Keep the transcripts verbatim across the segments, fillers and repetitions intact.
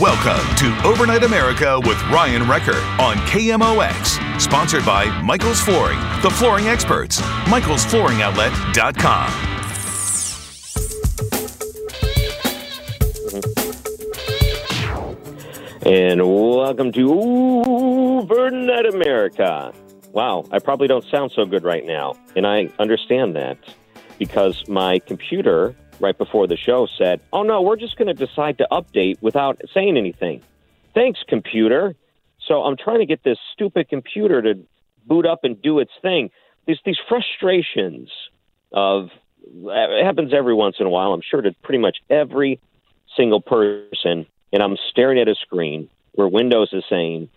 Welcome to Overnight America with Ryan Wrecker on K M O X. Sponsored by Michael's Flooring, the flooring experts. Michael's Flooring Outlet dot com. And welcome to Overnight America. Wow, I probably don't sound so good right now. And I understand that, because my computer right before the show said, oh, no, we're just going to decide to update without saying anything. Thanks, computer. So I'm trying to get this stupid computer to boot up and do its thing. There's these frustrations of, it happens every once in a while, I'm sure, to pretty much every single person. And I'm staring at a screen where Windows is saying,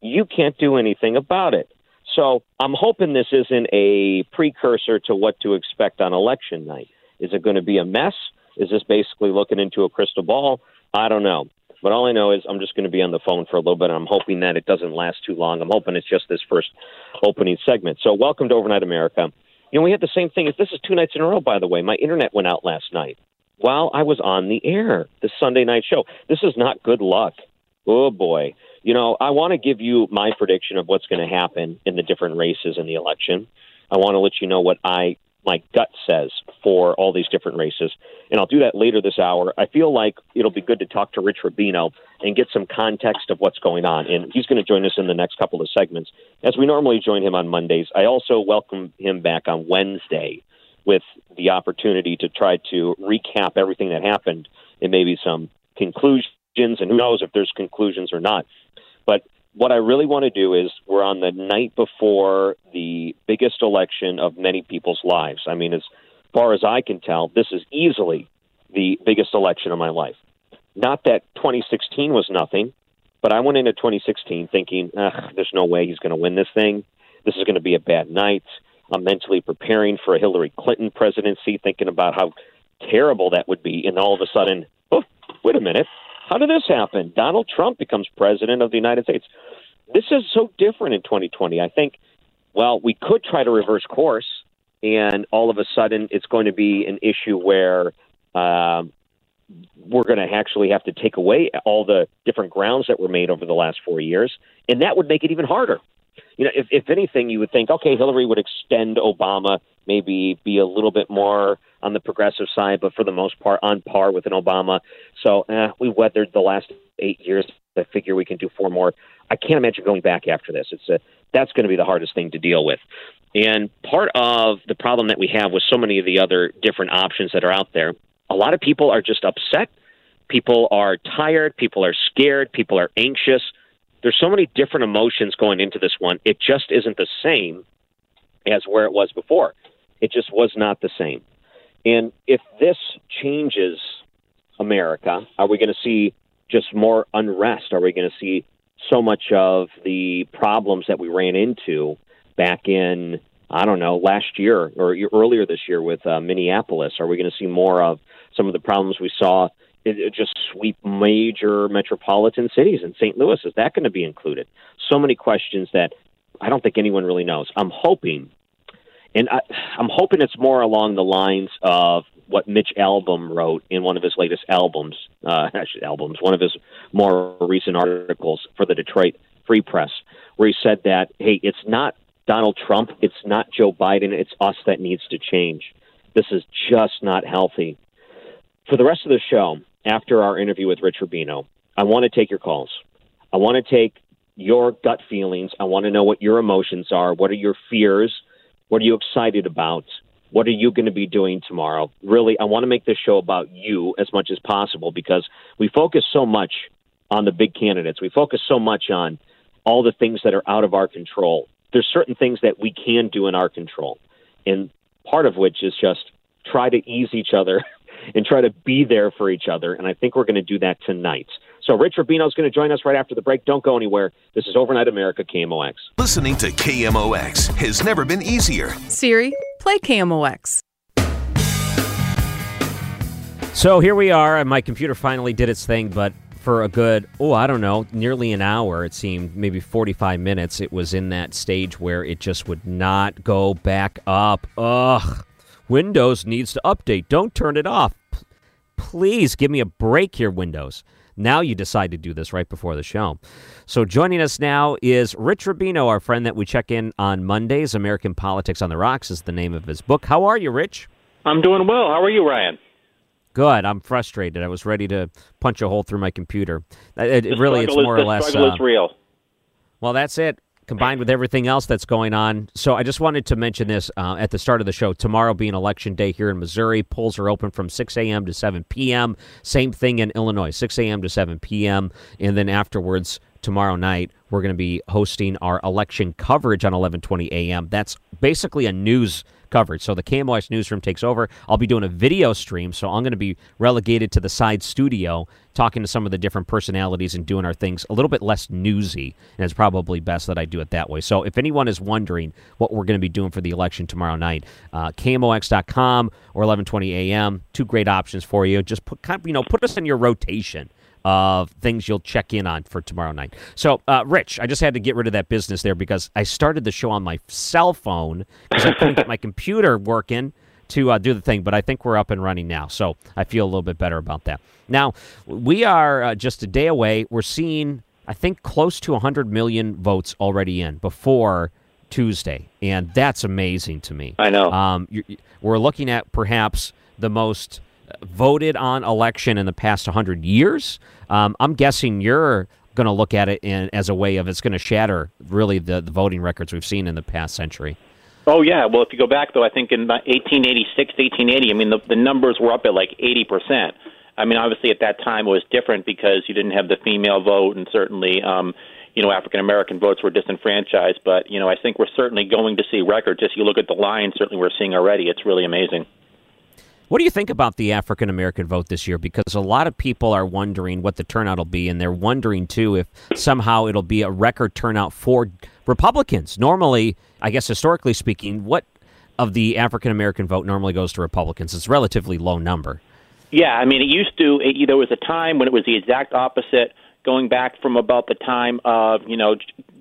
you can't do anything about it. So I'm hoping this isn't a precursor to what to expect on election night. Is it going to be a mess? Is this basically looking into a crystal ball? I don't know. But all I know is I'm just going to be on the phone for a little bit, and I'm hoping that it doesn't last too long. I'm hoping it's just this first opening segment. So welcome to Overnight America. You know, we had the same thing. This is two nights in a row, by the way. My internet went out last night while I was on the air, the Sunday night show. This is not good luck. Oh, boy. You know, I want to give you my prediction of what's going to happen in the different races in the election. I want to let you know what I my gut says for all these different races. And I'll do that later this hour. I feel like it'll be good to talk to Rich Rubino and get some context of what's going on. And he's going to join us in the next couple of segments, as we normally join him on Mondays. I also welcome him back on Wednesday with the opportunity to try to recap everything that happened and maybe some conclusions. And who knows if there's conclusions or not. But what I really want to do is, we're on the night before the biggest election of many people's lives. I mean, as far as I can tell, this is easily the biggest election of my life. Not that twenty sixteen was nothing, but I went into twenty sixteen thinking, ugh, there's no way he's going to win this thing. This is going to be a bad night. I'm mentally preparing for a Hillary Clinton presidency, thinking about how terrible that would be. And all of a sudden, oh, wait a minute. How did this happen? Donald Trump becomes president of the United States. This is so different in twenty twenty. I think, well, we could try to reverse course, and all of a sudden it's going to be an issue where uh, we're going to actually have to take away all the different grounds that were made over the last four years, and that would make it even harder. You know, if, if anything, you would think, okay, Hillary would extend Obama, maybe be a little bit more on the progressive side, but for the most part on par with an Obama. So eh, we weathered the last eight years. I figure we can do four more. I can't imagine going back after this. It's a, that's going to be the hardest thing to deal with. And part of the problem that we have with so many of the other different options that are out there, a lot of people are just upset. People are tired. People are scared. People are anxious. There's so many different emotions going into this one. It just isn't the same as where it was before. It just was not the same. And if this changes America, are we going to see just more unrest? Are we going to see so much of the problems that we ran into back in, I don't know, last year or earlier this year with uh, Minneapolis? Are we going to see more of some of the problems we saw It just sweep major metropolitan cities in Saint Louis? Is that going to be included? So many questions that I don't think anyone really knows. I'm hoping, and I, I'm hoping it's more along the lines of what Mitch Albom wrote in one of his latest albums, uh, actually albums, one of his more recent articles for the Detroit Free Press, where he said that, hey, it's not Donald Trump, it's not Joe Biden, it's us that needs to change. This is just not healthy. For the rest of the show, after our interview with Rich Rubino. I want to take your calls. I want to take your gut feelings. I want to know what your emotions are. What are your fears? What are you excited about? What are you going to be doing tomorrow? Really, I want to make this show about you as much as possible, because we focus so much on the big candidates. We focus so much on all the things that are out of our control. There's certain things that we can do in our control, and part of which is just try to ease each other and try to be there for each other. And I think we're going to do that tonight. So Rich Rubino is going to join us right after the break. Don't go anywhere. This is Overnight America, K M O X. Listening to K M O X has never been easier. Siri, play K M O X. So here we are, and my computer finally did its thing, but for a good, oh, I don't know, nearly an hour, it seemed, maybe forty-five minutes, it was in that stage where it just would not go back up. Ugh. Windows needs to update. Don't turn it off. P- please give me a break here, Windows. Now you decide to do this right before the show. So joining us now is Rich Rubino, our friend that we check in on Mondays. American Politics on the Rocks is the name of his book. How are you, Rich? I'm doing well. How are you, Ryan? Good. I'm frustrated. I was ready to punch a hole through my computer. It, it really, it's more is, or less. The struggle uh, is real. Well, that's it, combined with everything else that's going on. So I just wanted to mention this uh, at the start of the show. Tomorrow being Election Day here in Missouri, polls are open from six a.m. to seven p.m. Same thing in Illinois, six a.m. to seven p.m. And then afterwards, tomorrow night, we're going to be hosting our election coverage on eleven twenty a.m. That's basically a news coverage. So the K M O X newsroom takes over. I'll be doing a video stream, so I'm going to be relegated to the side studio, talking to some of the different personalities and doing our things a little bit less newsy, and it's probably best that I do it that way. So if anyone is wondering what we're going to be doing for the election tomorrow night, uh, K M O X dot com or eleven twenty a.m., two great options for you. Just put, you know, put us in your rotation of things you'll check in on for tomorrow night. So, uh, Rich, I just had to get rid of that business there because I started the show on my cell phone because I couldn't get my computer working to uh, do the thing, but I think we're up and running now, so I feel a little bit better about that. Now, we are uh, just a day away. We're seeing, I think, close to one hundred million votes already in before Tuesday, and that's amazing to me. I know. Um, you're, we're looking at perhaps the most voted on election in the past one hundred years. Um, I'm guessing you're going to look at it in, as a way of it's going to shatter really the, the voting records we've seen in the past century. Oh, yeah. Well, if you go back, though, I think in about eighteen eighty-six, eighteen eighty, I mean, the, the numbers were up at like eighty percent. I mean, obviously at that time it was different because you didn't have the female vote, and certainly, um, you know, African-American votes were disenfranchised. But, you know, I think we're certainly going to see records. Just you look at the line, certainly we're seeing already. It's really amazing. What do you think about the African-American vote this year? Because a lot of people are wondering what the turnout will be, and they're wondering, too, if somehow it'll be a record turnout for Republicans. Normally, I guess historically speaking, what of the African-American vote normally goes to Republicans? It's a relatively low number. Yeah, I mean, it used to. It, there was a time when it was the exact opposite, going back from about the time of, you know,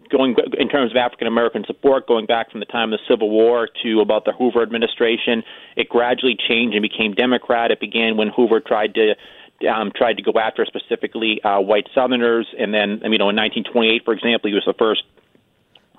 going in terms of African-American support, going back from the time of the Civil War to about the Hoover administration. It gradually changed and became Democrat. It began when Hoover tried to um, tried to go after specifically uh, white Southerners. And then, you know, in nineteen twenty-eight, for example, he was the first,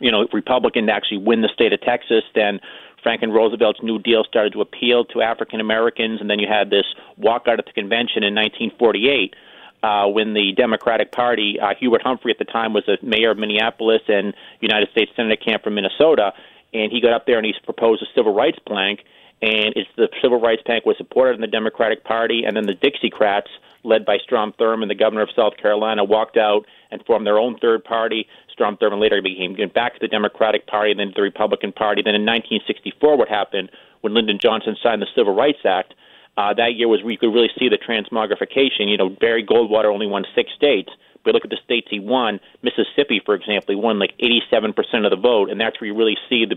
you know, Republican to actually win the state of Texas. Then Franklin Roosevelt's New Deal started to appeal to African-Americans. And then you had this walkout at the convention in nineteen forty-eight. Uh, when the Democratic Party, uh, Hubert Humphrey at the time was the mayor of Minneapolis and United States Senator camp from Minnesota, and he got up there and he proposed a civil rights plank, and it's the civil rights plank was supported in the Democratic Party, and then the Dixiecrats, led by Strom Thurmond, the governor of South Carolina, walked out and formed their own third party. Strom Thurmond later became back to the Democratic Party and then to the Republican Party. Then in nineteen sixty-four, what happened when Lyndon Johnson signed the Civil Rights Act, Uh, that year was where you could really see the transmogrification. You know, Barry Goldwater only won six states. But look at the states he won. Mississippi, for example, he won like eighty-seven percent of the vote, and that's where you really see the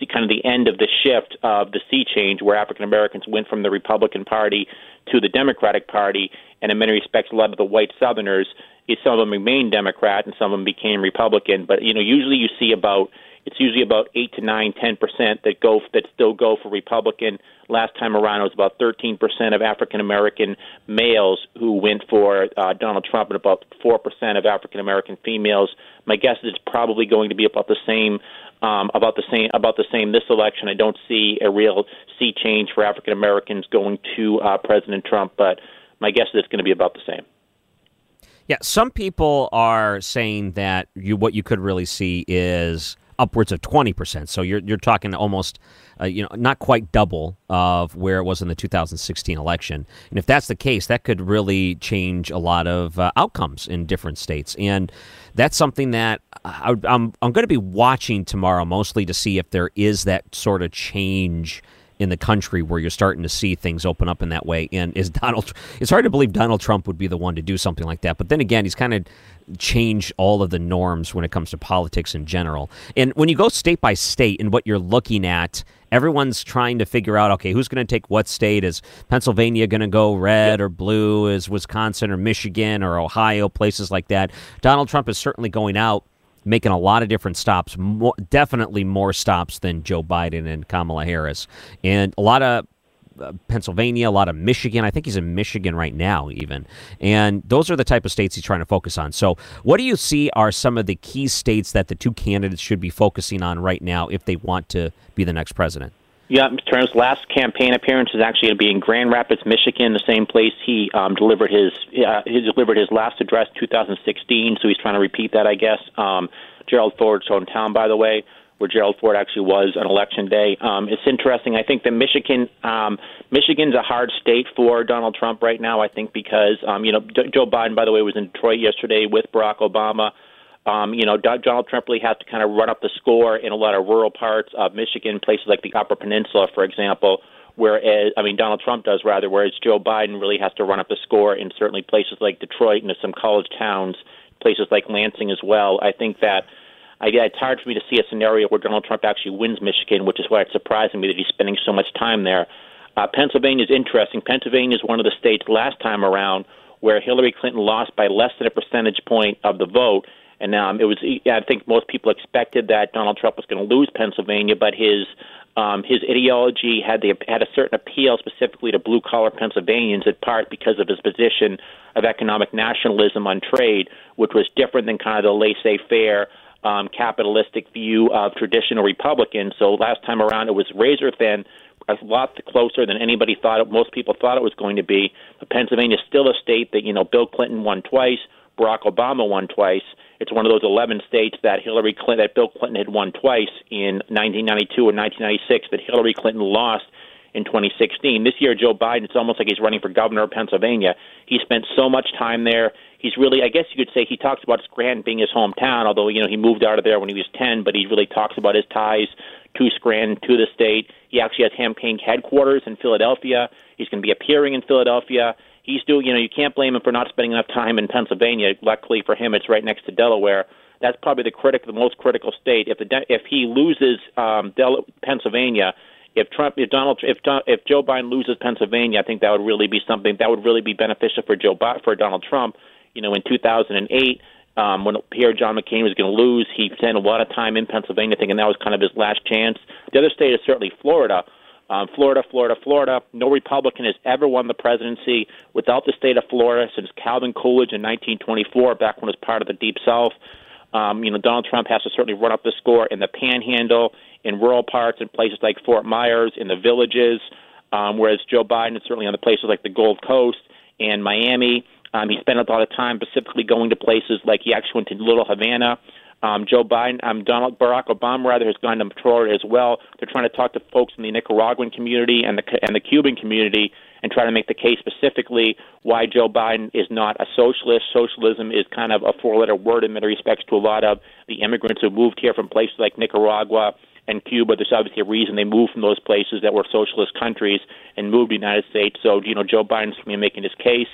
see kind of the end of the shift of the sea change, where African Americans went from the Republican Party to the Democratic Party, and in many respects, a lot of the white Southerners, some of them remained Democrat, and some of them became Republican. But you know, usually you see about. It's usually about eight to nine, ten percent that go that still go for Republican. Last time around, it was about thirteen percent of African American males who went for uh, Donald Trump, and about four percent of African American females. My guess is it's probably going to be about the same, um, about the same, about the same this election. I don't see a real sea change for African Americans going to uh, President Trump, but my guess is it's going to be about the same. Yeah, some people are saying that you what you could really see is upwards of twenty percent. So you're you're talking almost, uh, you know, not quite double of where it was in the two thousand sixteen election. And if that's the case, that could really change a lot of uh, outcomes in different states. And that's something that I, I'm I'm going to be watching tomorrow, mostly to see if there is that sort of change in the country where you're starting to see things open up in that way. And is Donald, it's hard to believe Donald Trump would be the one to do something like that. But then again, he's kind of changed all of the norms when it comes to politics in general. And when you go state by state and what you're looking at, everyone's trying to figure out, okay, who's going to take what state? Is Pennsylvania going to go red or blue? Is Wisconsin or Michigan or Ohio, places like that? Donald Trump is certainly going out, making a lot of different stops, more, definitely more stops than Joe Biden and Kamala Harris. And a lot of uh, Pennsylvania, a lot of Michigan. I think he's in Michigan right now even. And those are the type of states he's trying to focus on. So what do you see are some of the key states that the two candidates should be focusing on right now if they want to be the next president? Yeah, Trump's last campaign appearance is actually going to be in Grand Rapids, Michigan, the same place he um, delivered his uh, he delivered his last address, two thousand sixteen. So he's trying to repeat that, I guess. Um, Gerald Ford's hometown, by the way, where Gerald Ford actually was on Election Day. Um, it's interesting. I think that Michigan, um, Michigan's a hard state for Donald Trump right now. I think because um, you know D- Joe Biden, by the way, was in Detroit yesterday with Barack Obama. Um, you know, Donald Trump really has to kind of run up the score in a lot of rural parts of Michigan, places like the Upper Peninsula, for example, whereas, I mean, Donald Trump does rather, whereas Joe Biden really has to run up the score in certainly places like Detroit and some college towns, places like Lansing as well. I think that I, it's hard for me to see a scenario where Donald Trump actually wins Michigan, which is why it's surprising me that he's spending so much time there. Uh, Pennsylvania is interesting. Pennsylvania is one of the states last time around where Hillary Clinton lost by less than a percentage point of the vote. And um, it was, I think most people expected that Donald Trump was going to lose Pennsylvania, but his um, his ideology had the had a certain appeal specifically to blue-collar Pennsylvanians, in part because of his position of economic nationalism on trade, which was different than kind of the laissez-faire um, capitalistic view of traditional Republicans. So last time around, it was razor thin, a lot closer than anybody thought it, most people thought it was going to be. But Pennsylvania is still a state that, you know, Bill Clinton won twice, Barack Obama won twice. It's one of those eleven states that Hillary Clinton, that Bill Clinton had won twice in nineteen ninety-two and nineteen ninety-six, that Hillary Clinton lost in twenty sixteen. This year, Joe Biden, it's almost like he's running for governor of Pennsylvania. He spent so much time there. He's really, I guess you could say, he talks about Scranton being his hometown, although, you know, he moved out of there when he was ten, but he really talks about his ties to Scranton, to the state. He actually has campaign headquarters in Philadelphia. He's going to be appearing in Philadelphia. He's doing, you know, you can't blame him for not spending enough time in Pennsylvania. Luckily for him, it's right next to Delaware. That's probably the critic, the most critical state. If the if he loses um, Del- Pennsylvania, if Trump, if Donald, if if Joe Biden loses Pennsylvania, I think that would really be something that would really be beneficial for Joe for Donald Trump. You know, in two thousand eight, um, when Pierre John McCain was going to lose, he spent a lot of time in Pennsylvania, thinking that was kind of his last chance. The other state is certainly Florida. Um, Florida, Florida, Florida. No Republican has ever won the presidency without the state of Florida since Calvin Coolidge in nineteen twenty-four, back when it was part of the Deep South. Um, you know, Donald Trump has to certainly run up the score in the Panhandle, in rural parts, in places like Fort Myers, in the villages, um, whereas Joe Biden is certainly on the places like the Gold Coast and Miami. Um, he spent a lot of time specifically going to places like he actually went to Little Havana. Um, Joe Biden, um, Donald Barack Obama, rather, has gone to Florida as well. They're trying to talk to folks in the Nicaraguan community and the and the Cuban community and try to make the case specifically why Joe Biden is not a socialist. Socialism is kind of a four-letter word in many respects to a lot of the immigrants who moved here from places like Nicaragua and Cuba. There's obviously a reason they moved from those places that were socialist countries and moved to the United States. So, you know, Joe Biden's making his case.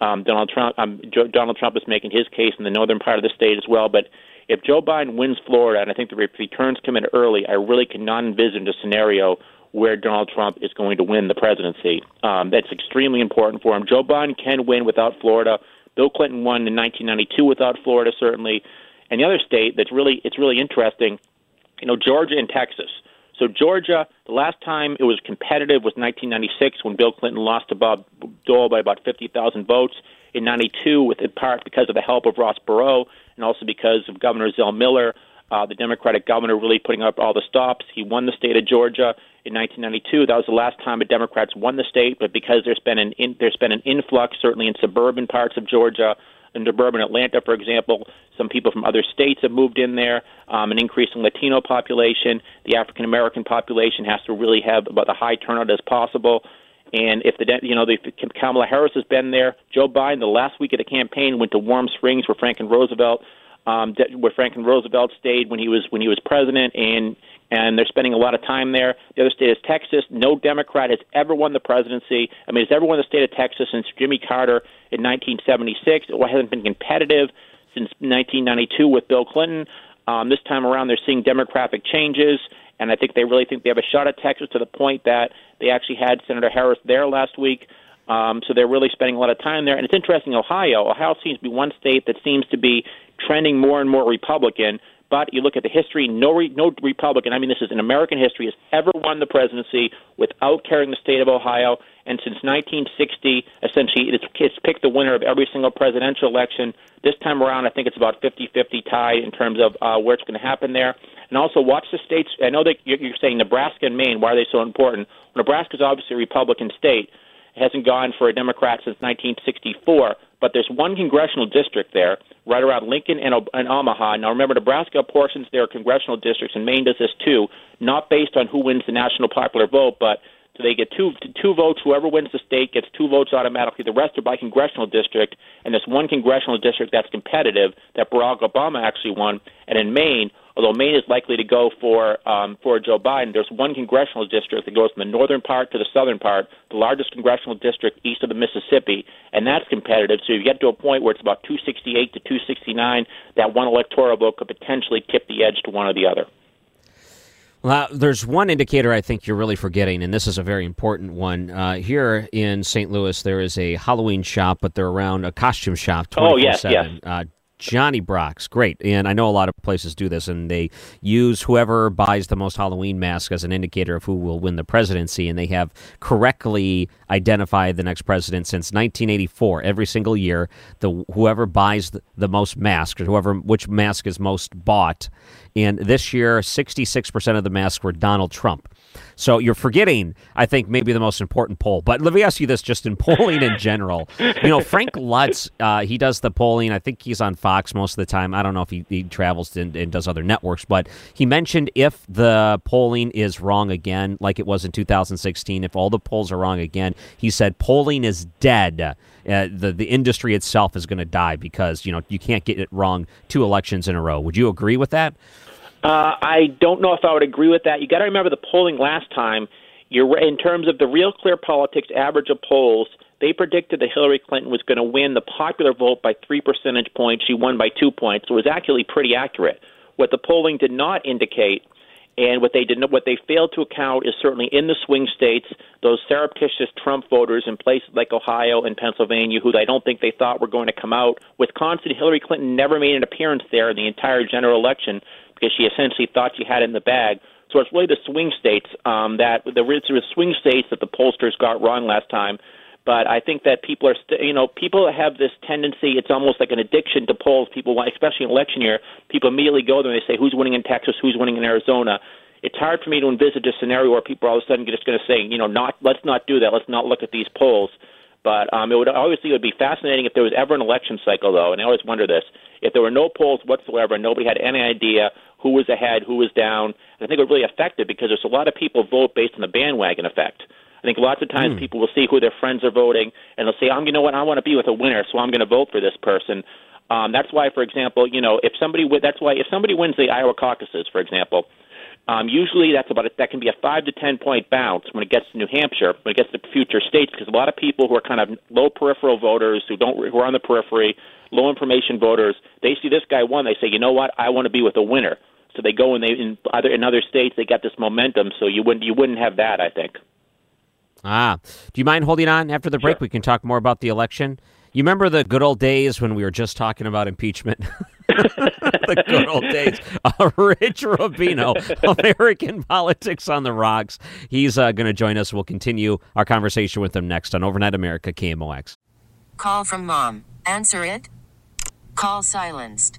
Um, Donald Trump, um, Joe, Donald Trump is making his case in the northern part of the state as well, but if Joe Biden wins Florida, and I think the returns come in early, I really cannot envision a scenario where Donald Trump is going to win the presidency. Um, that's extremely important for him. Joe Biden can win without Florida. Bill Clinton won in nineteen ninety-two without Florida, certainly. And the other state that's really it's really interesting, you know, Georgia and Texas. So Georgia, the last time it was competitive was nineteen ninety-six when Bill Clinton lost to Bob Dole by about fifty thousand votes. In ninety-two, with in part because of the help of Ross Perot and also because of Governor Zell Miller, uh, the Democratic governor really putting up all the stops. He won the state of Georgia in nineteen ninety-two. That was the last time the Democrats won the state, but because there's been an in, there's been an influx, certainly in suburban parts of Georgia, in suburban Atlanta, for example, some people from other states have moved in there, um, an increasing Latino population. The African-American population has to really have about the high turnout as possible. And if the you know the, Kamala Harris has been there, Joe Biden the last week of the campaign went to Warm Springs where Franklin Roosevelt um, where Franklin Roosevelt stayed when he was when he was president, and and they're spending a lot of time there. The other state is Texas. No Democrat has ever won the presidency. I mean, has ever won the state of Texas since Jimmy Carter in nineteen seventy-six. It hasn't been competitive since nineteen ninety-two with Bill Clinton. Um, this time around, they're seeing demographic changes. And I think they really think they have a shot at Texas to the point that they actually had Senator Harris there last week. Um, so they're really spending a lot of time there. And it's interesting, Ohio. Ohio seems to be one state that seems to be trending more and more Republican. But you look at the history, no re, no Republican, I mean, this is in American history, has ever won the presidency without carrying the state of Ohio. And since nineteen sixty, essentially, it's, it's picked the winner of every single presidential election. This time around, I think it's about fifty-fifty tie in terms of uh, where it's going to happen there. And also watch the states. I know that you're saying Nebraska and Maine. Why are they so important? Well, Nebraska is obviously a Republican state. It hasn't gone for a Democrat since nineteen sixty-four. But there's one congressional district there, right around Lincoln and, and Omaha. Now, remember, Nebraska apportions their congressional districts, and Maine does this too, not based on who wins the national popular vote, but so they get two two votes. Whoever wins the state gets two votes automatically. The rest are by congressional district, and there's one congressional district that's competitive that Barack Obama actually won. And in Maine, although Maine is likely to go for um, for Joe Biden, there's one congressional district that goes from the northern part to the southern part, the largest congressional district east of the Mississippi, and that's competitive. So you get to a point where it's about two sixty-eight to two sixty-nine. That one electoral vote could potentially tip the edge to one or the other. Well, there's one indicator I think you're really forgetting, and this is a very important one. Uh, here in Saint Louis, there is a Halloween shop, but they're around a costume shop twenty-four seven. Oh, yes, yes. Uh, Johnny Brock's, great. And I know a lot of places do this, and they use whoever buys the most Halloween masks as an indicator of who will win the presidency, and they have correctly identified the next president since nineteen eighty-four. Every single year, the whoever buys the, the most masks, or whoever which mask is most bought, and this year, sixty-six percent of the masks were Donald Trump. So you're forgetting, I think, maybe the most important poll. But let me ask you this, just in polling in general. You know, Frank Lutz, uh, he does the polling. I think he's on Fox most of the time. I don't know if he, he travels and, and does other networks. But he mentioned if the polling is wrong again, like it was in two thousand sixteen, if all the polls are wrong again, he said polling is dead. Uh, the, the industry itself is going to die because, you know, you can't get it wrong two elections in a row. Would you agree with that? Uh, I don't know if I would agree with that. You got to remember the polling last time. You're in terms of the Real Clear Politics average of polls. They predicted that Hillary Clinton was going to win the popular vote by three percentage points. She won by two points. So it was actually pretty accurate. What the polling did not indicate, and what they did not, what they failed to account, is certainly in the swing states, those surreptitious Trump voters in places like Ohio and Pennsylvania, who I don't think they thought were going to come out. Wisconsin, Hillary Clinton never made an appearance there in the entire general election, because she essentially thought she had it in the bag. So it's really the swing states um, that the, the swing states that the pollsters got wrong last time. But I think that people are, st- you know, people have this tendency. It's almost like an addiction to polls. People, especially in election year, people immediately go there and they say, "Who's winning in Texas? Who's winning in Arizona?" It's hard for me to envisage a scenario where people all of a sudden are just going to say, "You know, not let's not do that. Let's not look at these polls." But um, it would obviously it would be fascinating if there was ever an election cycle, though. And I always wonder this: if there were no polls whatsoever, and nobody had any idea who was ahead, who was down. And I think it would really affect it because there's a lot of people vote based on the bandwagon effect. I think lots of times mm. people will see who their friends are voting, and they'll say, "I'm, you know what? I want to be with a winner, so I'm going to vote for this person." Um, that's why, for example, you know, if somebody w- that's why if somebody wins the Iowa caucuses, for example. Um, usually that's about a, that can be a five to ten point bounce when it gets to New Hampshire, when it gets to future states, because a lot of people who are kind of low peripheral voters, who don't who are on the periphery, low information voters, they see this guy won, they say, "You know what? I want to be with a winner." So they go and they in other in other states they got this momentum. So you wouldn't you wouldn't have that, I think. Ah, do you mind holding on after the break? Sure. We can talk more about the election. You remember the good old days when we were just talking about impeachment? The good old days. Uh, Rich Rubino, American Politics on the Rocks. He's uh, going to join us. We'll continue our conversation with him next on Overnight America, K M O X. Call from mom. Answer it. Call silenced.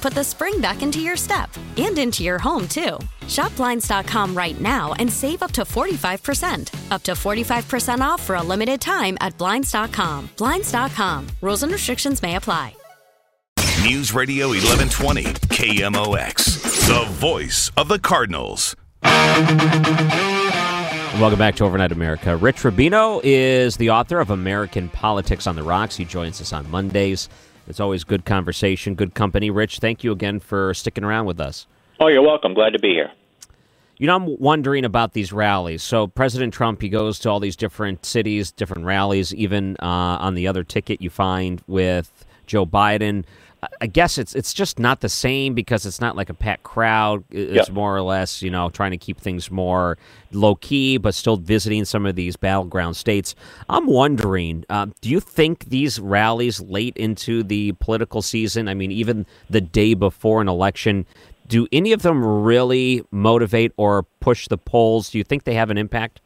put the spring back into your step. And into your home, too. Shop Blinds dot com right now and save up to forty-five percent. Up to forty-five percent off for a limited time at Blinds dot com. Blinds dot com. Rules and restrictions may apply. News Radio eleven twenty, K M O X, the voice of the Cardinals. Welcome back to Overnight America. Rich Rubino is the author of American Politics on the Rocks. He joins us on Mondays. It's always good conversation, good company. Rich, thank you again for sticking around with us. Oh, you're welcome. Glad to be here. You know, I'm wondering about these rallies. So President Trump, he goes to all these different cities, different rallies, even uh, on the other ticket you find with Joe Biden. I guess it's it's just not the same because it's not like a packed crowd. It's yeah. more or less, you know, trying to keep things more low-key, but still visiting some of these battleground states. I'm wondering, uh, do you think these rallies late into the political season, I mean, even the day before an election, do any of them really motivate or push the polls? Do you think they have an impact?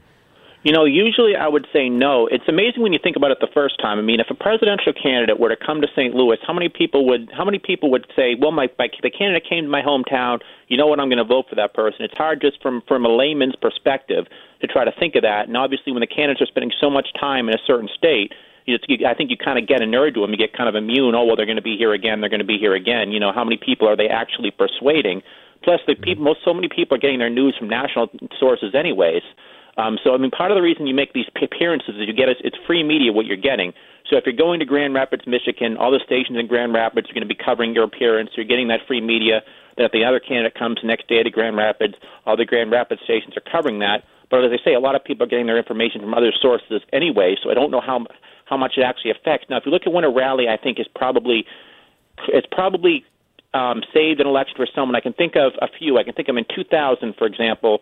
You know, usually I would say no. It's amazing when you think about it the first time. I mean, if a presidential candidate were to come to Saint Louis, how many people would how many people would say, well, my, my the candidate came to my hometown, you know what, I'm going to vote for that person. It's hard just from, from a layman's perspective to try to think of that. And obviously when the candidates are spending so much time in a certain state, you just, you, I think you kind of get inured to them. You get kind of immune. Oh, well, they're going to be here again. They're going to be here again. You know, how many people are they actually persuading? Plus, the people, most, so many people are getting their news from national sources anyways. Um, so, I mean, part of the reason you make these appearances is you get it's free media what you're getting. So if you're going to Grand Rapids, Michigan, all the stations in Grand Rapids are going to be covering your appearance. You're getting that free media. Then if the other candidate comes the next day to Grand Rapids, all the Grand Rapids stations are covering that. But as I say, a lot of people are getting their information from other sources anyway, so I don't know how how much it actually affects. Now, if you look at when a rally, I think is probably it's probably um, saved an election for someone. I can think of a few. I can think of in two thousand, for example,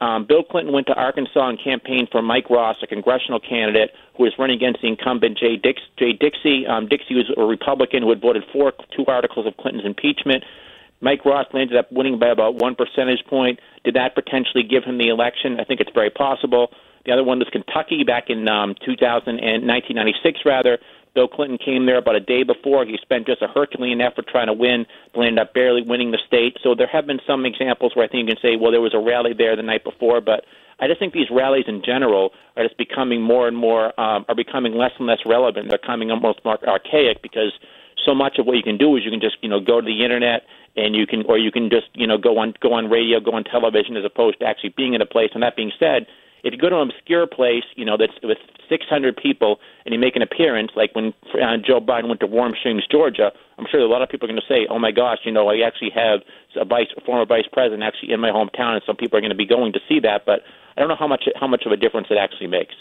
Um, Bill Clinton went to Arkansas and campaigned for Mike Ross, a congressional candidate who was running against the incumbent Jay, Dix, Jay Dixie. Um, Dixie was a Republican who had voted for two articles of Clinton's impeachment. Mike Ross ended up winning by about one percentage point. Did that potentially give him the election? I think it's very possible. The other one was Kentucky back in um, two thousand, nineteen ninety-six, rather. Bill Clinton came there about a day before. He spent just a Herculean effort trying to win, but ended up barely winning the state. So there have been some examples where I think you can say, well, there was a rally there the night before. But I just think these rallies in general are just becoming more and more, um, are becoming less and less relevant. They're becoming almost more archaic because so much of what you can do is you can just, you know, go to the internet and you can, or you can just, you know, go on, go on radio, go on television, as opposed to actually being in a place. And that being said, if you go to an obscure place, you know, that's with six hundred people and you make an appearance, like when uh, Joe Biden went to Warm Springs, Georgia, I'm sure a lot of people are going to say, oh, my gosh, you know, I actually have a vice, a former vice president actually in my hometown, and some people are going to be going to see that. But I don't know how much how much of a difference it actually makes.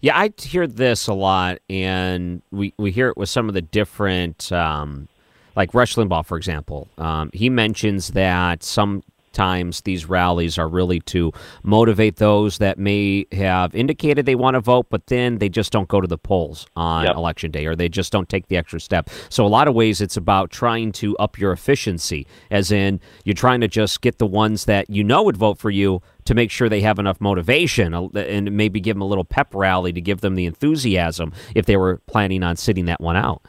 Yeah, I hear this a lot, and we, we hear it with some of the different, um, like Rush Limbaugh, for example. Um, he mentions that some times these rallies are really to motivate those that may have indicated they want to vote, but then they just don't go to the polls on yep. election day, or they just don't take the extra step. So a lot of ways it's about trying to up your efficiency, as in you're trying to just get the ones that you know would vote for you to make sure they have enough motivation, and maybe give them a little pep rally to give them the enthusiasm if they were planning on sitting that one out.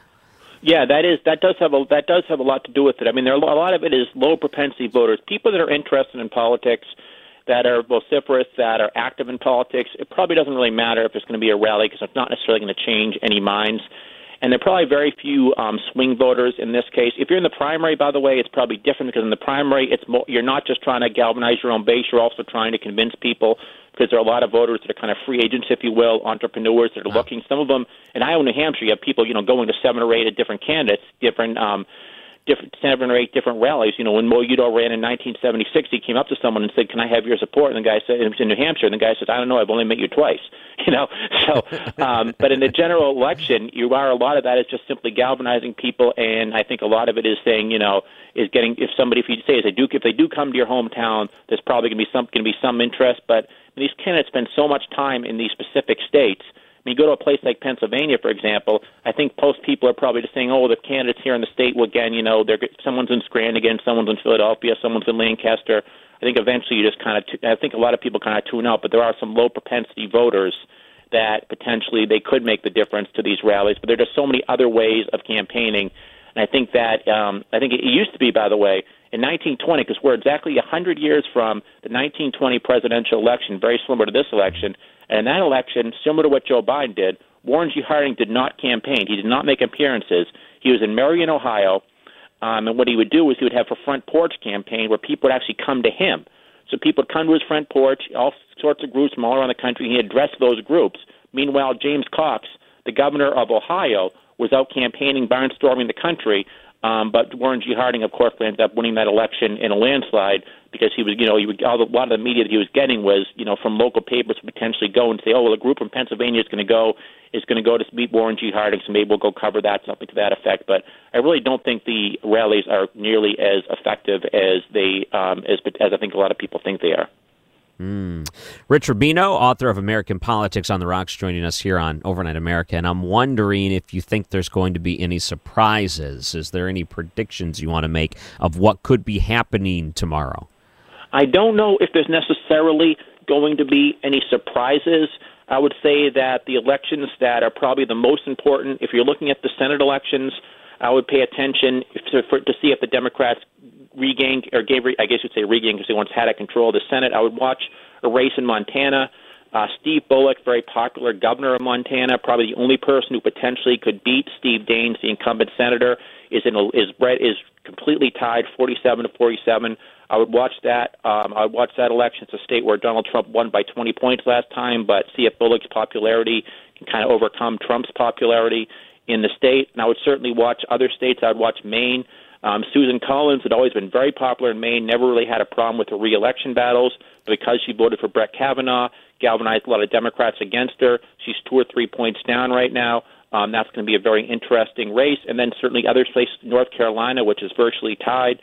Yeah, that is that does have a that does have a lot to do with it. I mean, there are, a lot of it is low propensity voters, people that are interested in politics, that are vociferous, that are active in politics. It probably doesn't really matter if it's going to be a rally because it's not necessarily going to change any minds. And there are probably very few um, swing voters in this case. If you're in the primary, by the way, it's probably different, because in the primary, it's more, you're not just trying to galvanize your own base. You're also trying to convince people, because there are a lot of voters that are kind of free agents, if you will, entrepreneurs that are wow. looking. Some of them in Iowa, New Hampshire, you have people, you know, going to seven or eight different candidates, different, um, different seven or eight different rallies. You know, when Mo Udall ran in nineteen seventy-six, he came up to someone and said, "Can I have your support?" And the guy said, "It was in New Hampshire." And the guy said, "I don't know. I've only met you twice." You know, so um, but in the general election, you are a lot of that is just simply galvanizing people, and I think a lot of it is saying, you know, is getting if somebody if you say if they do if they do come to your hometown, there's probably going to be some going to be some interest, but these candidates spend so much time in these specific states. I mean, you go to a place like Pennsylvania, for example, I think most people are probably just saying, oh, the candidates here in the state, well, again, you know, they're, someone's in Scranton, someone's in Philadelphia, someone's in Lancaster. I think eventually you just kind of – I think a lot of people kind of tune out, but there are some low propensity voters that potentially they could make the difference to these rallies. But there are just so many other ways of campaigning. And I think that um, – I think it used to be, by the way, in nineteen twenty, because we're exactly one hundred years from the nineteen twenty presidential election, very similar to this election. And in that election, similar to what Joe Biden did, Warren G. Harding did not campaign. He did not make appearances. He was in Marion, Ohio, um, and what he would do was he would have a front porch campaign where people would actually come to him. So people would come to his front porch, all sorts of groups from all around the country, and he addressed those groups. Meanwhile, James Cox, the governor of Ohio, was out campaigning, barnstorming the country. Um, but Warren G. Harding, of course, ended up winning that election in a landslide because he was, you know, he would, all the, a lot of the media that he was getting was, you know, from local papers would potentially go and say, oh, well, a group from Pennsylvania is going to go, is going to go to meet Warren G. Harding, so maybe we'll go cover that, something to that effect. But I really don't think the rallies are nearly as effective as they, um, as, as I think a lot of people think they are. Mm. Rich Rubino, author of American Politics on the Rocks, joining us here on Overnight America. And I'm wondering if you think there's going to be any surprises. Is there any predictions you want to make of what could be happening tomorrow? I don't know if there's necessarily going to be any surprises. I would say that the elections that are probably the most important, if you're looking at the Senate elections, I would pay attention to, for, to see if the Democrats regain, or gave, I guess you'd say regain because they once had a control of the Senate. I would watch a race in Montana. Uh, Steve Bullock, very popular governor of Montana, probably the only person who potentially could beat Steve Daines, the incumbent senator, is in a, is is completely tied, forty-seven to forty-seven. I would watch that. Um, I would watch that election. It's a state where Donald Trump won by twenty points last time, but see if Bullock's popularity can kind of overcome Trump's popularity in the state. And I would certainly watch other states. I would watch Maine. Um, Susan Collins had always been very popular in Maine, never really had a problem with her re-election battles, but because she voted for Brett Kavanaugh, galvanized a lot of Democrats against her. She's two or three points down right now. Um, that's going to be a very interesting race. And then certainly other places, North Carolina, which is virtually tied.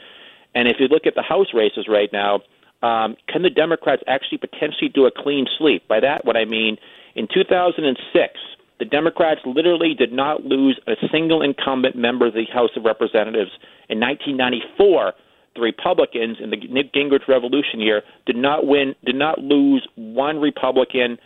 And if you look at the House races right now, um, can the Democrats actually potentially do a clean sweep? By that, what I mean, in two thousand six, the Democrats literally did not lose a single incumbent member of the House of Representatives. In nineteen ninety-four, the Republicans in the Newt Gingrich Revolution year did not win, did not lose one Republican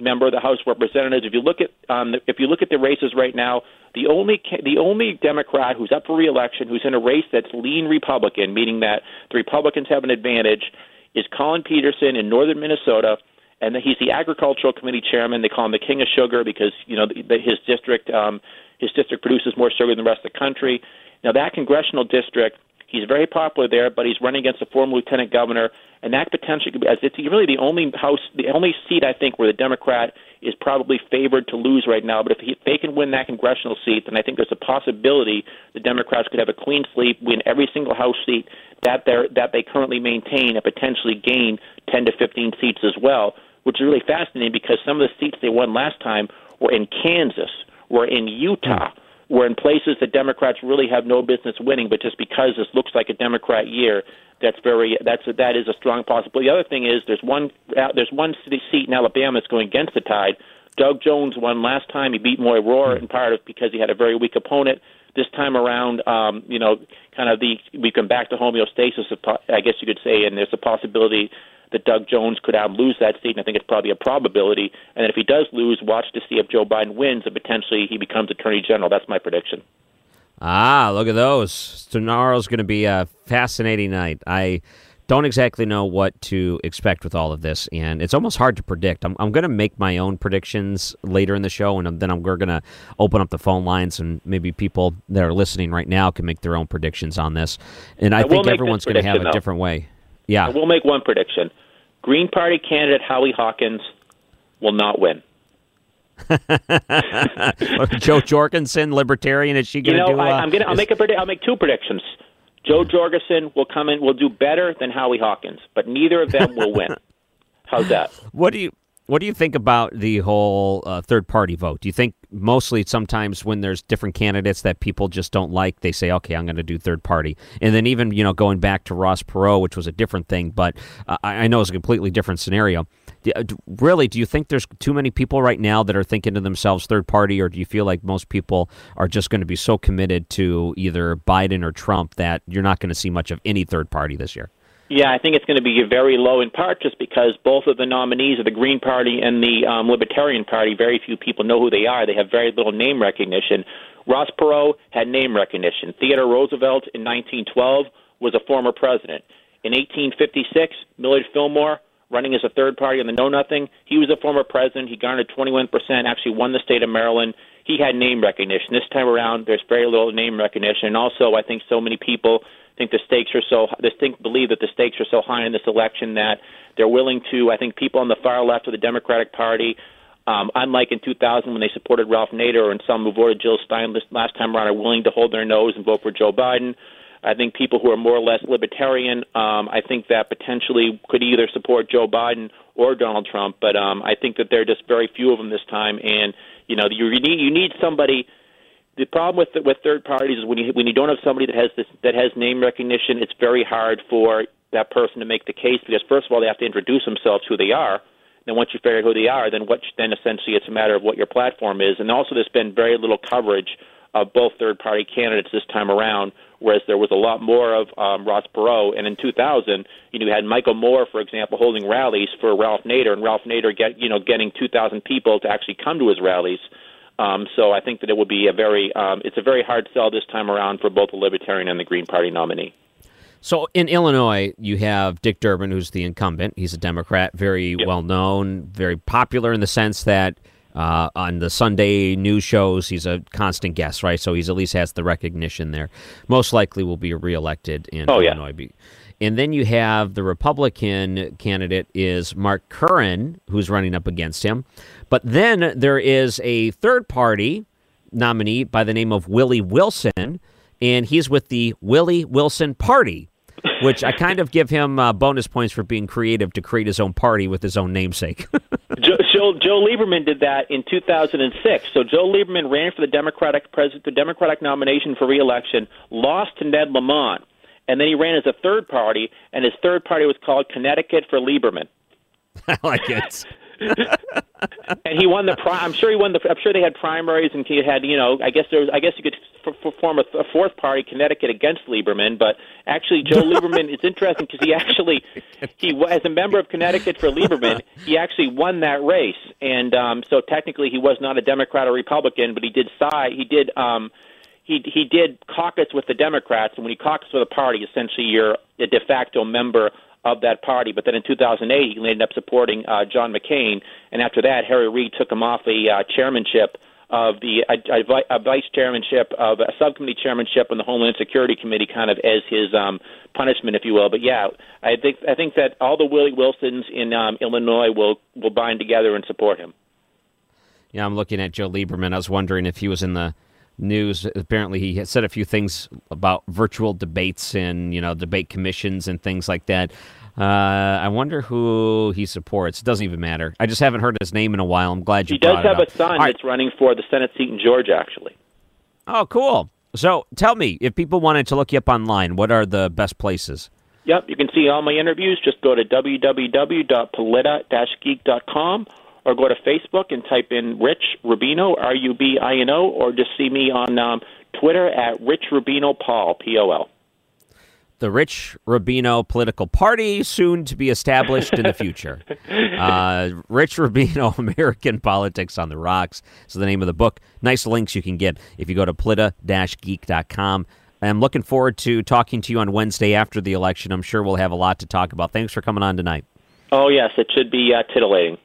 member of the House of Representatives. If you look at um, if you look at the races right now, the only the only Democrat who's up for re-election who's in a race that's lean Republican, meaning that the Republicans have an advantage, is Collin Peterson in northern Minnesota. And he's the agricultural committee chairman. They call him the king of sugar because, you know, the, the, his district um, his district produces more sugar than the rest of the country. Now, that congressional district, he's very popular there, but he's running against a former lieutenant governor. And that potentially could be – it's really the only house, the only seat, I think, where the Democrat is probably favored to lose right now. But if, he, if they can win that congressional seat, then I think there's a possibility the Democrats could have a clean sweep, win every single House seat that, that they currently maintain, and potentially gain ten to fifteen seats as well, which is really fascinating because some of the seats they won last time were in Kansas, were in Utah. where in places that Democrats really have no business winning, but just because this looks like a Democrat year, that's very that's that is a strong possibility. The other thing is there's one there's one city seat in Alabama that's going against the tide. Doug Jones won last time. He beat Moy Rohrer in part because he had a very weak opponent. This time around, um, you know, kind of the we've come back to homeostasis, I guess you could say, and there's a possibility that Doug Jones could out lose that seat, and I think it's probably a probability. And if he does lose, watch to see if Joe Biden wins, and potentially he becomes Attorney General. That's my prediction. Ah, look at those. Tomorrow's going to be a fascinating night. I don't exactly know what to expect with all of this, and it's almost hard to predict. I'm, I'm going to make my own predictions later in the show, and then I'm, we're going to open up the phone lines, and maybe people that are listening right now can make their own predictions on this. And I, I think everyone's going to have though. a different way. Yeah, I will make one prediction. Green Party candidate Howie Hawkins will not win. Joe Jorgensen, libertarian, is she going to you know, do? Uh, I, I'm going to. I'll make a predict. I'll make two predictions. Joe Jorgensen will come in. Will do better than Howie Hawkins, but neither of them will win. How's that? What do you What do you think about the whole uh, third party vote? Do you think mostly sometimes when there's different candidates that people just don't like, they say, okay, I'm going to do third party. And then even, you know, going back to Ross Perot, which was a different thing, but uh, I know it's a completely different scenario. Do, really, do you think there's too many people right now that are thinking to themselves third party, or do you feel like most people are just going to be so committed to either Biden or Trump that you're not going to see much of any third party this year? Yeah, I think it's going to be very low in part just because both of the nominees of the Green Party and the um, Libertarian Party, very few people know who they are. They have very little name recognition. Ross Perot had name recognition. Theodore Roosevelt in nineteen twelve was a former president. In eighteen fifty-six, Millard Fillmore, running as a third party on the Know Nothing, he was a former president. He garnered twenty-one percent, actually won the state of Maryland. He had name recognition. This time around, there's very little name recognition. And also, I think so many people think the stakes are so they think believe that the stakes are so high in this election that they're willing to. I think people on the far left of the Democratic Party, um, unlike in two thousand when they supported Ralph Nader and some who voted Jill Stein last time around, are willing to hold their nose and vote for Joe Biden. I think people who are more or less libertarian, um, I think that potentially could either support Joe Biden or Donald Trump. But um, I think that there are just very few of them this time. And, you know, you need, you need somebody. The problem with the, with third parties is when you when you don't have somebody that has this, that has name recognition, it's very hard for that person to make the case because, first of all, they have to introduce themselves, who they are. Then once you figure out who they are, then what then essentially it's a matter of what your platform is. And also there's been very little coverage of both third-party candidates this time around, whereas there was a lot more of um, Ross Perot. And in two thousand, you know, you had Michael Moore, for example, holding rallies for Ralph Nader, and Ralph Nader get you know getting two thousand people to actually come to his rallies. Um, so I think that it would be a very um, it's a very hard sell this time around for both the Libertarian and the Green Party nominee. So in Illinois, you have Dick Durbin, who's the incumbent. He's a Democrat, very yep. well-known, very popular in the sense that Uh, on the Sunday news shows, he's a constant guest, right? So he's at least has the recognition there. Most likely will be reelected in oh, Illinois. Yeah. And then you have the Republican candidate is Mark Curran, who's running up against him. But then there is a third party nominee by the name of Willie Wilson, and he's with the Willie Wilson Party, which I kind of give him uh, bonus points for being creative to create his own party with his own namesake. Joe, Joe, Joe Lieberman did that in two thousand six. So Joe Lieberman ran for the Democratic pres- the Democratic nomination for re-election, lost to Ned Lamont, and then he ran as a third party, and his third party was called Connecticut for Lieberman. I like it. And he won the. Pri- I'm sure he won the. I'm sure they had primaries, and he had. You know, I guess there was. I guess you could f- f- form a, th- a fourth party, Connecticut, against Lieberman. But actually, Joe Lieberman is interesting because he actually, he as a member of Connecticut for Lieberman, he actually won that race, and um, so technically he was not a Democrat or Republican, but he did side. He did. Um, he he did caucus with the Democrats, and when you caucus with a party, essentially you're a de facto member of that party. But then in two thousand eight, he ended up supporting uh, John McCain, and after that, Harry Reid took him off the uh, chairmanship of the uh, uh, vice chairmanship of a subcommittee chairmanship on the Homeland Security Committee, kind of as his um, punishment, if you will. But yeah, I think I think that all the Willie Wilsons in um, Illinois will will bind together and support him. Yeah, I'm looking at Joe Lieberman. I was wondering if he was in the news. Apparently he said a few things about virtual debates and, you know, debate commissions and things like that. Uh, I wonder who he supports. It doesn't even matter. I just haven't heard his name in a while. I'm glad you brought it up. He does have a son that's running for the Senate seat in Georgia, actually. Oh, cool. So tell me, if people wanted to look you up online, what are the best places? Yep, you can see all my interviews. Just go to w w w dot paletta dash geek dot com or go to Facebook and type in Rich Rubino, R U B I N O, or just see me on um, Twitter at Rich Rubino Paul, P O L. The Rich Rubino political party, soon to be established in the future. uh, Rich Rubino, American Politics on the Rocks is the name of the book. Nice links you can get if you go to paletta dash geek dot com. I'm looking forward to talking to you on Wednesday after the election. I'm sure we'll have a lot to talk about. Thanks for coming on tonight. Oh, yes, it should be uh, titillating.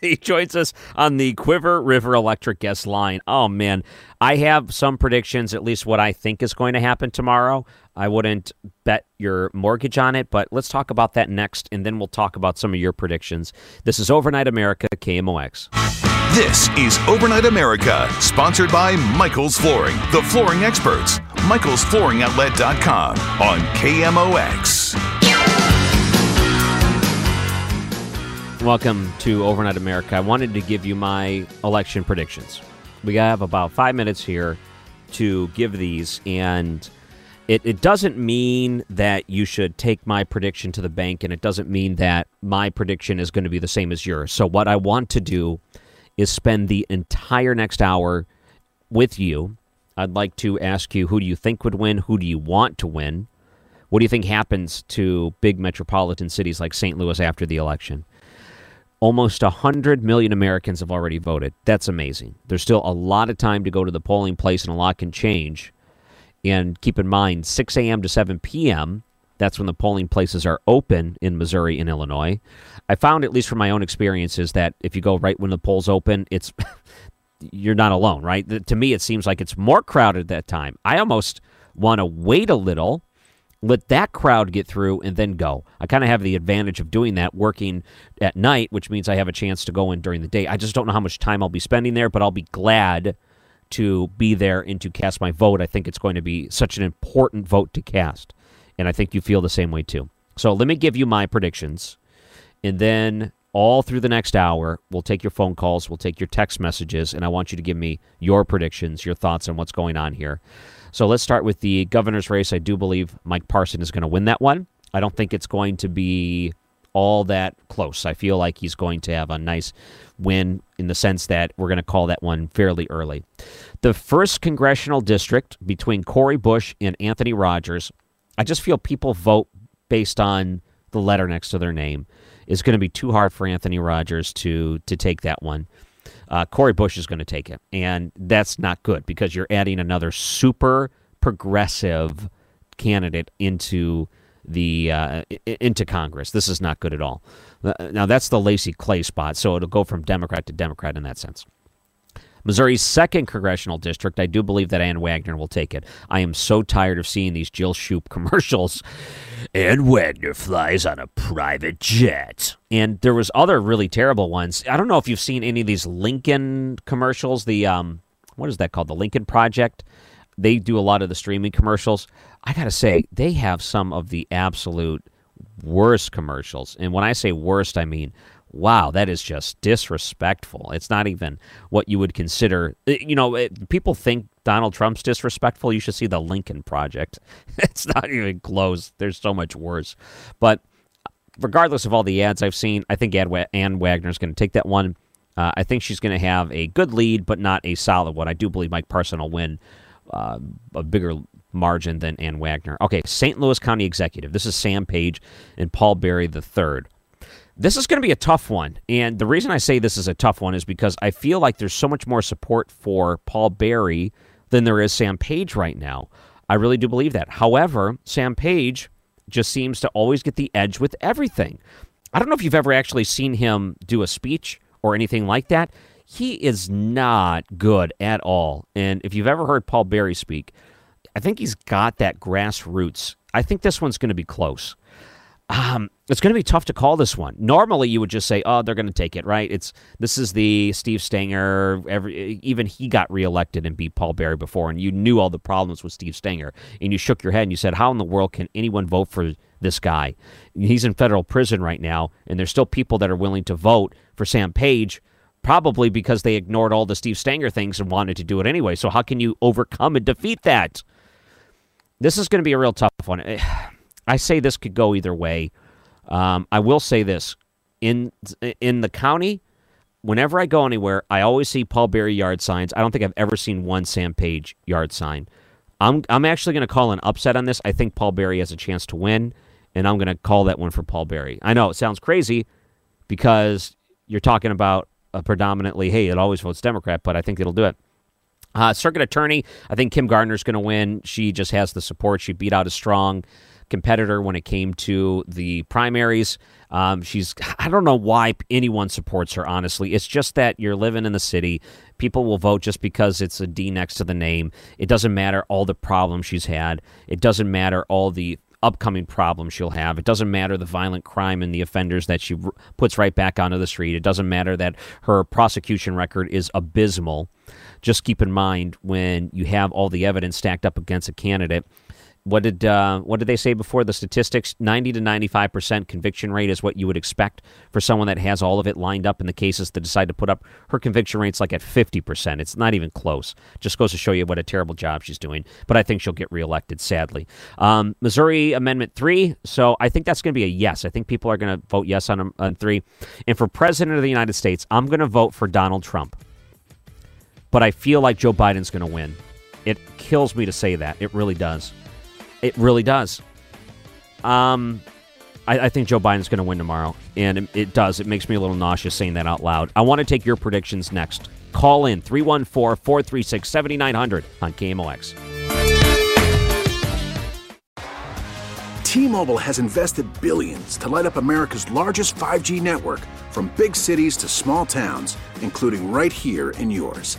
He joins us on the Quiver River Electric guest line. Oh, man, I have some predictions, at least what I think is going to happen tomorrow. I wouldn't bet your mortgage on it, but let's talk about that next, and then we'll talk about some of your predictions. This is Overnight America, K M O X. This is Overnight America, sponsored by Michael's Flooring, the flooring experts. Michael's Flooring Outlet dot com on K M O X. Welcome to Overnight America. I wanted to give you my election predictions. We have about five minutes here to give these, and it, it doesn't mean that you should take my prediction to the bank, and it doesn't mean that my prediction is going to be the same as yours. So what I want to do is spend the entire next hour with you. I'd like to ask you, who do you think would win? Who do you want to win? What do you think happens to big metropolitan cities like Saint Louis after the election? Almost one hundred million Americans have already voted. That's amazing. There's still a lot of time to go to the polling place, and a lot can change. And keep in mind, six a.m. to seven p.m., that's when the polling places are open in Missouri and Illinois. I found, at least from my own experiences, that if you go right when the polls open, it's you're not alone, right? To me, it seems like it's more crowded that time. I almost want to wait a little, let that crowd get through, and then go. I kind of have the advantage of doing that working at night, which means I have a chance to go in during the day. I just don't know how much time I'll be spending there, but I'll be glad to be there and to cast my vote. I think it's going to be such an important vote to cast, and I think you feel the same way too. So let me give you my predictions, and then all through the next hour, we'll take your phone calls, we'll take your text messages, and I want you to give me your predictions, your thoughts on what's going on here. So let's start with the governor's race. I do believe Mike Parson is going to win that one. I don't think it's going to be all that close. I feel like he's going to have a nice win in the sense that we're going to call that one fairly early. The first congressional district between Cori Bush and Anthony Rogers, I just feel people vote based on the letter next to their name. It's going to be too hard for Anthony Rogers to to take that one. Uh, Cori Bush is going to take it, and that's not good because you're adding another super progressive candidate into the uh, into Congress. This is not good at all. Now, that's the Lacey Clay spot, so it'll go from Democrat to Democrat in that sense. Missouri's second congressional district, I do believe that Ann Wagner will take it. I am so tired of seeing these Jill Shoup commercials. Ann Wagner flies on a private jet. And there was other really terrible ones. I don't know if you've seen any of these Lincoln commercials. The um, what is that called? The Lincoln Project. They do a lot of the streaming commercials. I got to say, they have some of the absolute worst commercials. And when I say worst, I mean, wow, that is just disrespectful. It's not even what you would consider. You know, it, people think Donald Trump's disrespectful. You should see the Lincoln Project. It's not even close. There's so much worse. But regardless of all the ads I've seen, I think Ann Wagner's going to take that one. Uh, I think she's going to have a good lead, but not a solid one. I do believe Mike Parson will win uh, a bigger margin than Ann Wagner. Okay, Saint Louis County Executive. This is Sam Page and Paul Berry the third. This is going to be a tough one, and the reason I say this is a tough one is because I feel like there's so much more support for Paul Berry than there is Sam Page right now. I really do believe that. However, Sam Page just seems to always get the edge with everything. I don't know if you've ever actually seen him do a speech or anything like that. He is not good at all, and if you've ever heard Paul Berry speak, I think he's got that grassroots. I think this one's going to be close. Um, it's going to be tough to call this one. Normally, you would just say, "Oh, they're going to take it," right? It's this is the Steve Stenger. Every even he got reelected and beat Paul Berry before, and you knew all the problems with Steve Stenger, and you shook your head and you said, "How in the world can anyone vote for this guy? He's in federal prison right now, and there's still people that are willing to vote for Sam Page." probably because they ignored all the Steve Stanger things and wanted to do it anyway. So how can you overcome and defeat that? This is going to be a real tough one. I say this could go either way. Um, I will say this. In in the county, whenever I go anywhere, I always see Paul Barry yard signs. I don't think I've ever seen one Sam Page yard sign. I'm I'm actually going to call an upset on this. I think Paul Barry has a chance to win, and I'm going to call that one for Paul Barry. I know it sounds crazy because you're talking about a predominantly, hey, it always votes Democrat, but I think it'll do it. Uh, circuit attorney, I think Kim Gardner's going to win. She just has the support. She beat out a strong competitor when it came to the primaries. Um, she's, I don't know why anyone supports her, honestly. It's just that you're living in the city. People will vote just because it's a D next to the name. It doesn't matter all the problems she's had. It doesn't matter all the upcoming problems she'll have. It doesn't matter the violent crime and the offenders that she r- puts right back onto the street. It doesn't matter that her prosecution record is abysmal. Just keep in mind when you have all the evidence stacked up against a candidate. What did uh, what did they say before the statistics? ninety to ninety-five percent conviction rate is what you would expect for someone that has all of it lined up in the cases that decide to put up. Her conviction rate's like at fifty percent. It's not even close. Just goes to show you what a terrible job she's doing. But I think she'll get reelected, sadly. Um, Missouri Amendment three. So I think that's going to be a yes. I think people are going to vote yes on, on three. And for president of the United States, I'm going to vote for Donald Trump. But I feel like Joe Biden's going to win. It kills me to say that. It really does. It really does. Um, I, I think Joe Biden's going to win tomorrow, and it, it does. It makes me a little nauseous saying that out loud. I want to take your predictions next. Call in three one four, four three six, seven nine zero zero on K M O X. T-Mobile has invested billions to light up America's largest five G network, from big cities to small towns, including right here in yours.